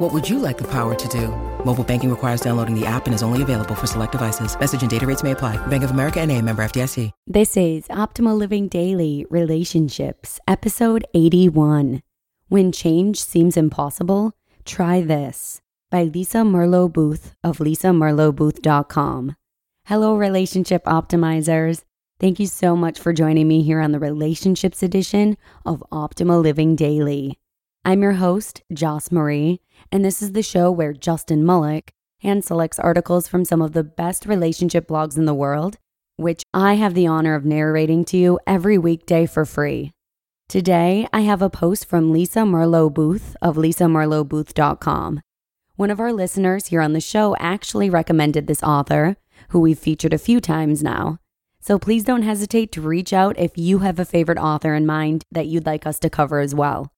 What would you like the power to do? Mobile banking requires downloading the app and is only available for select devices. Message and data rates may apply. Bank of America NA, member FDIC. This is Optimal Living Daily Relationships, episode 81. When change seems impossible, try this. By Lisa Merlo Booth of lisamerlobooth.com. Hello, relationship optimizers. Thank you so much for joining me here on the Relationships edition of Optimal Living Daily. I'm your host, Joss Marie, and this is the show where Justin Mullick hand selects articles from some of the best relationship blogs in the world, which I have the honor of narrating to you every weekday for free. Today, I have a post from Lisa Merlo Booth of lisamerlobooth.com. One of our listeners here on the show actually recommended this author, who we've featured a few times now. So please don't hesitate to reach out if you have a favorite author in mind that you'd like us to cover as well.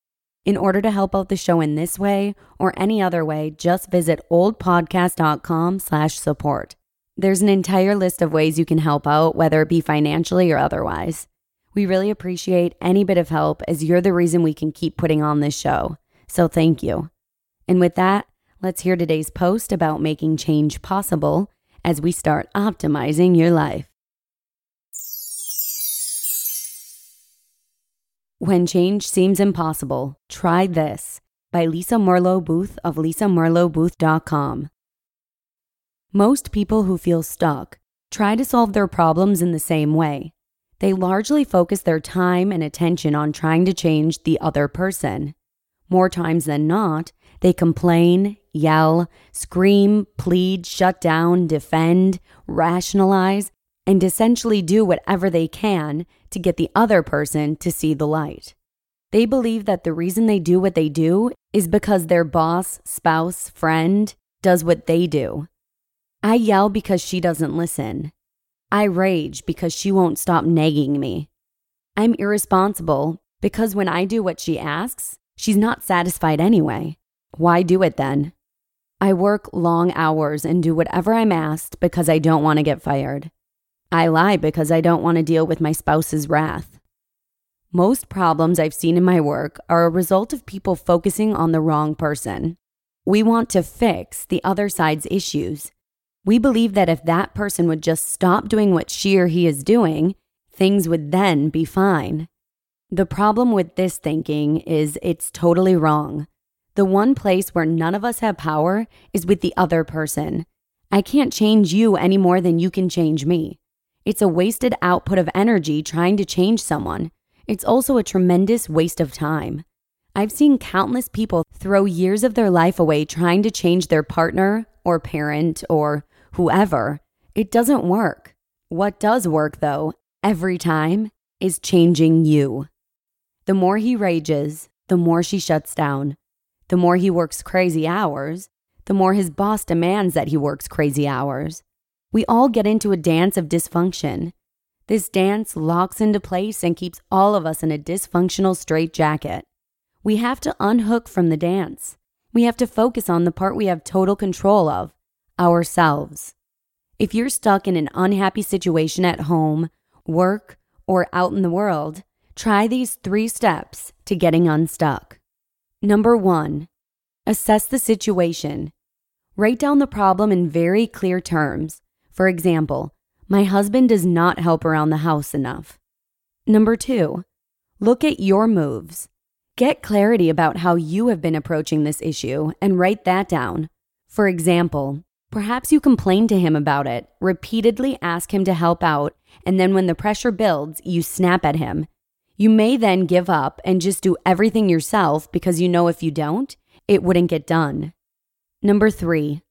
In order to help out the show in this way or any other way, just visit oldpodcast.com/support. There's an entire list of ways you can help out, whether it be financially or otherwise. We really appreciate any bit of help, as you're the reason we can keep putting on this show. So thank you. And with that, let's hear today's post about making change possible as we start optimizing your life. When change seems impossible, try this, by Lisa Merlo Booth of lisamerlobooth.com. Most people who feel stuck try to solve their problems in the same way. They largely focus their time and attention on trying to change the other person. More times than not, they complain, yell, scream, plead, shut down, defend, rationalize, and essentially do whatever they can to get the other person to see the light. They believe that the reason they do what they do is because their boss, spouse, friend does what they do. I yell because she doesn't listen. I rage because she won't stop nagging me. I'm irresponsible because when I do what she asks, she's not satisfied anyway. Why do it then? I work long hours and do whatever I'm asked because I don't want to get fired. I lie because I don't want to deal with my spouse's wrath. Most problems I've seen in my work are a result of people focusing on the wrong person. We want to fix the other side's issues. We believe that if that person would just stop doing what she or he is doing, things would then be fine. The problem with this thinking is it's totally wrong. The one place where none of us have power is with the other person. I can't change you any more than you can change me. It's a wasted output of energy trying to change someone. It's also a tremendous waste of time. I've seen countless people throw years of their life away trying to change their partner or parent or whoever. It doesn't work. What does work, though, every time, is changing you. The more he rages, the more she shuts down. The more he works crazy hours, the more his boss demands that he works crazy hours. We all get into a dance of dysfunction. This dance locks into place and keeps all of us in a dysfunctional straitjacket. We have to unhook from the dance. We have to focus on the part we have total control of, ourselves. If you're stuck in an unhappy situation at home, work, or out in the world, try these 3 steps to getting unstuck. Number 1, assess the situation. Write down the problem in very clear terms. For example, my husband does not help around the house enough. Number 2, look at your moves. Get clarity about how you have been approaching this issue and write that down. For example, Perhaps you complain to him about it, repeatedly ask him to help out, and then when the pressure builds, you snap at him. You may then give up and just do everything yourself because you know if you don't, it wouldn't get done. Number 3,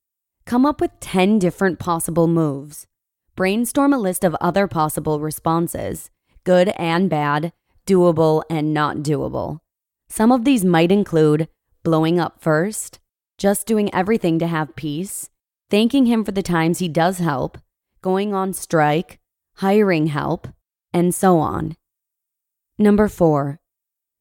come up with 10 different possible moves. Brainstorm a list of other possible responses, good and bad, doable and not doable. Some of these might include blowing up first, just doing everything to have peace, thanking him for the times he does help, going on strike, hiring help, and so on. Number 4,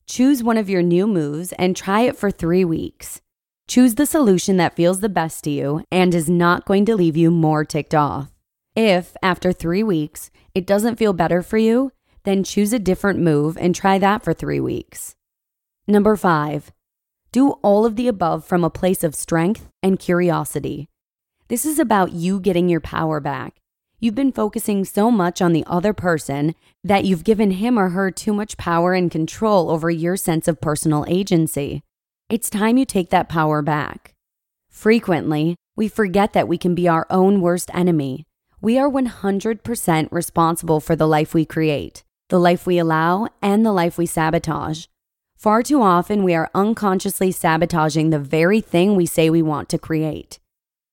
choose one of your new moves and try it for 3 weeks. Choose the solution that feels the best to you and is not going to leave you more ticked off. If, after 3 weeks, it doesn't feel better for you, then choose a different move and try that for 3 weeks. Number 5, do all of the above from a place of strength and curiosity. This is about you getting your power back. You've been focusing so much on the other person that you've given him or her too much power and control over your sense of personal agency. It's time you take that power back. Frequently, we forget that we can be our own worst enemy. We are 100% responsible for the life we create, the life we allow, and the life we sabotage. Far too often, we are unconsciously sabotaging the very thing we say we want to create.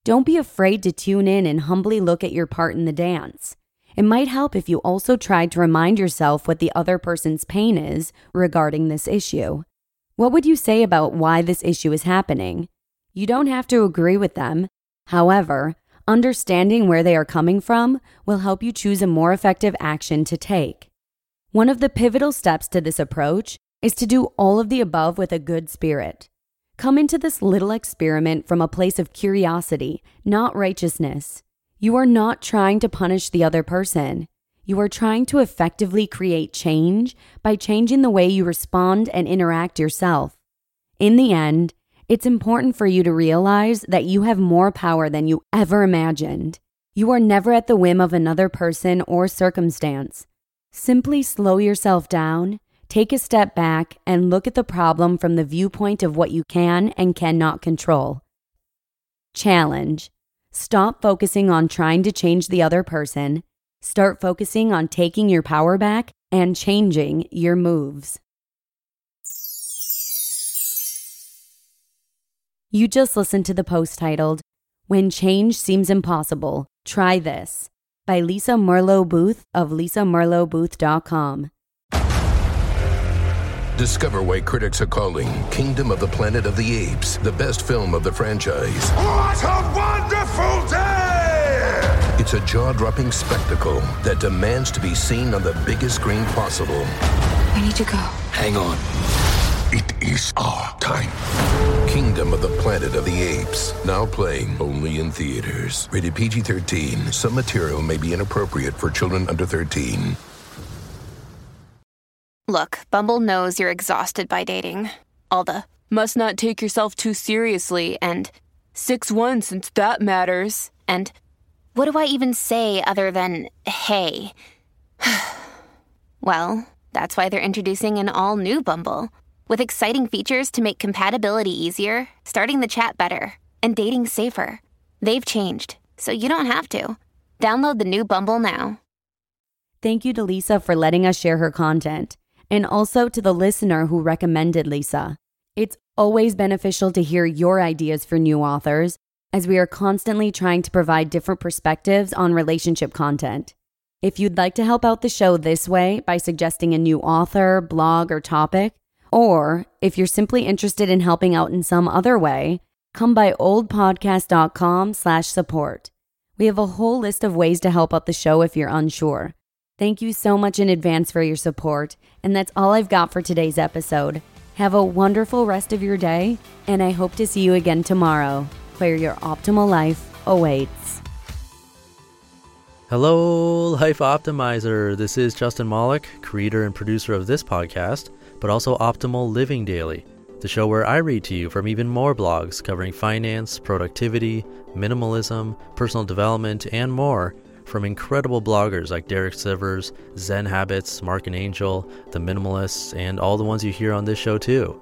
Don't be afraid to tune in and humbly look at your part in the dance. It might help if you also tried to remind yourself what the other person's pain is regarding this issue. What would you say about why this issue is happening? You don't have to agree with them. However, understanding where they are coming from will help you choose a more effective action to take. One of the pivotal steps to this approach is to do all of the above with a good spirit. Come into this little experiment from a place of curiosity, not righteousness. You are not trying to punish the other person. You are trying to effectively create change by changing the way you respond and interact yourself. In the end, it's important for you to realize that you have more power than you ever imagined. You are never at the whim of another person or circumstance. Simply slow yourself down, take a step back, and look at the problem from the viewpoint of what you can and cannot control. Challenge. Stop focusing on trying to change the other person. Start focusing on taking your power back and changing your moves. You just listened to the post titled, When Change Seems Impossible, Try This, by Lisa Merlo Booth of lisamerlobooth.com. Discover why critics are calling Kingdom of the Planet of the Apes the best film of the franchise. What a wonderful day! It's a jaw-dropping spectacle that demands to be seen on the biggest screen possible. I need to go. Hang on. It is our time. Kingdom of the Planet of the Apes. Now playing only in theaters. Rated PG-13. Some material may be inappropriate for children under 13. Look, Bumble knows you're exhausted by dating. All the, must not take yourself too seriously, and 6'1" since that matters, and what do I even say other than, hey? Well, that's why they're introducing an all-new Bumble. With exciting features to make compatibility easier, starting the chat better, and dating safer. They've changed, so you don't have to. Download the new Bumble now. Thank you to Lisa for letting us share her content, and also to the listener who recommended Lisa. It's always beneficial to hear your ideas for new authors, as we are constantly trying to provide different perspectives on relationship content. If you'd like to help out the show this way by suggesting a new author, blog, or topic, or if you're simply interested in helping out in some other way, come by oldpodcast.com/support. We have a whole list of ways to help out the show if you're unsure. Thank you so much in advance for your support, and that's all I've got for today's episode. Have a wonderful rest of your day, and I hope to see you again tomorrow, where your optimal life awaits. Hello, Life Optimizer. This is Justin Mullick, creator and producer of this podcast, but also Optimal Living Daily, the show where I read to you from even more blogs covering finance, productivity, minimalism, personal development, and more from incredible bloggers like Derek Sivers, Zen Habits, Mark and Angel, The Minimalists, and all the ones you hear on this show too.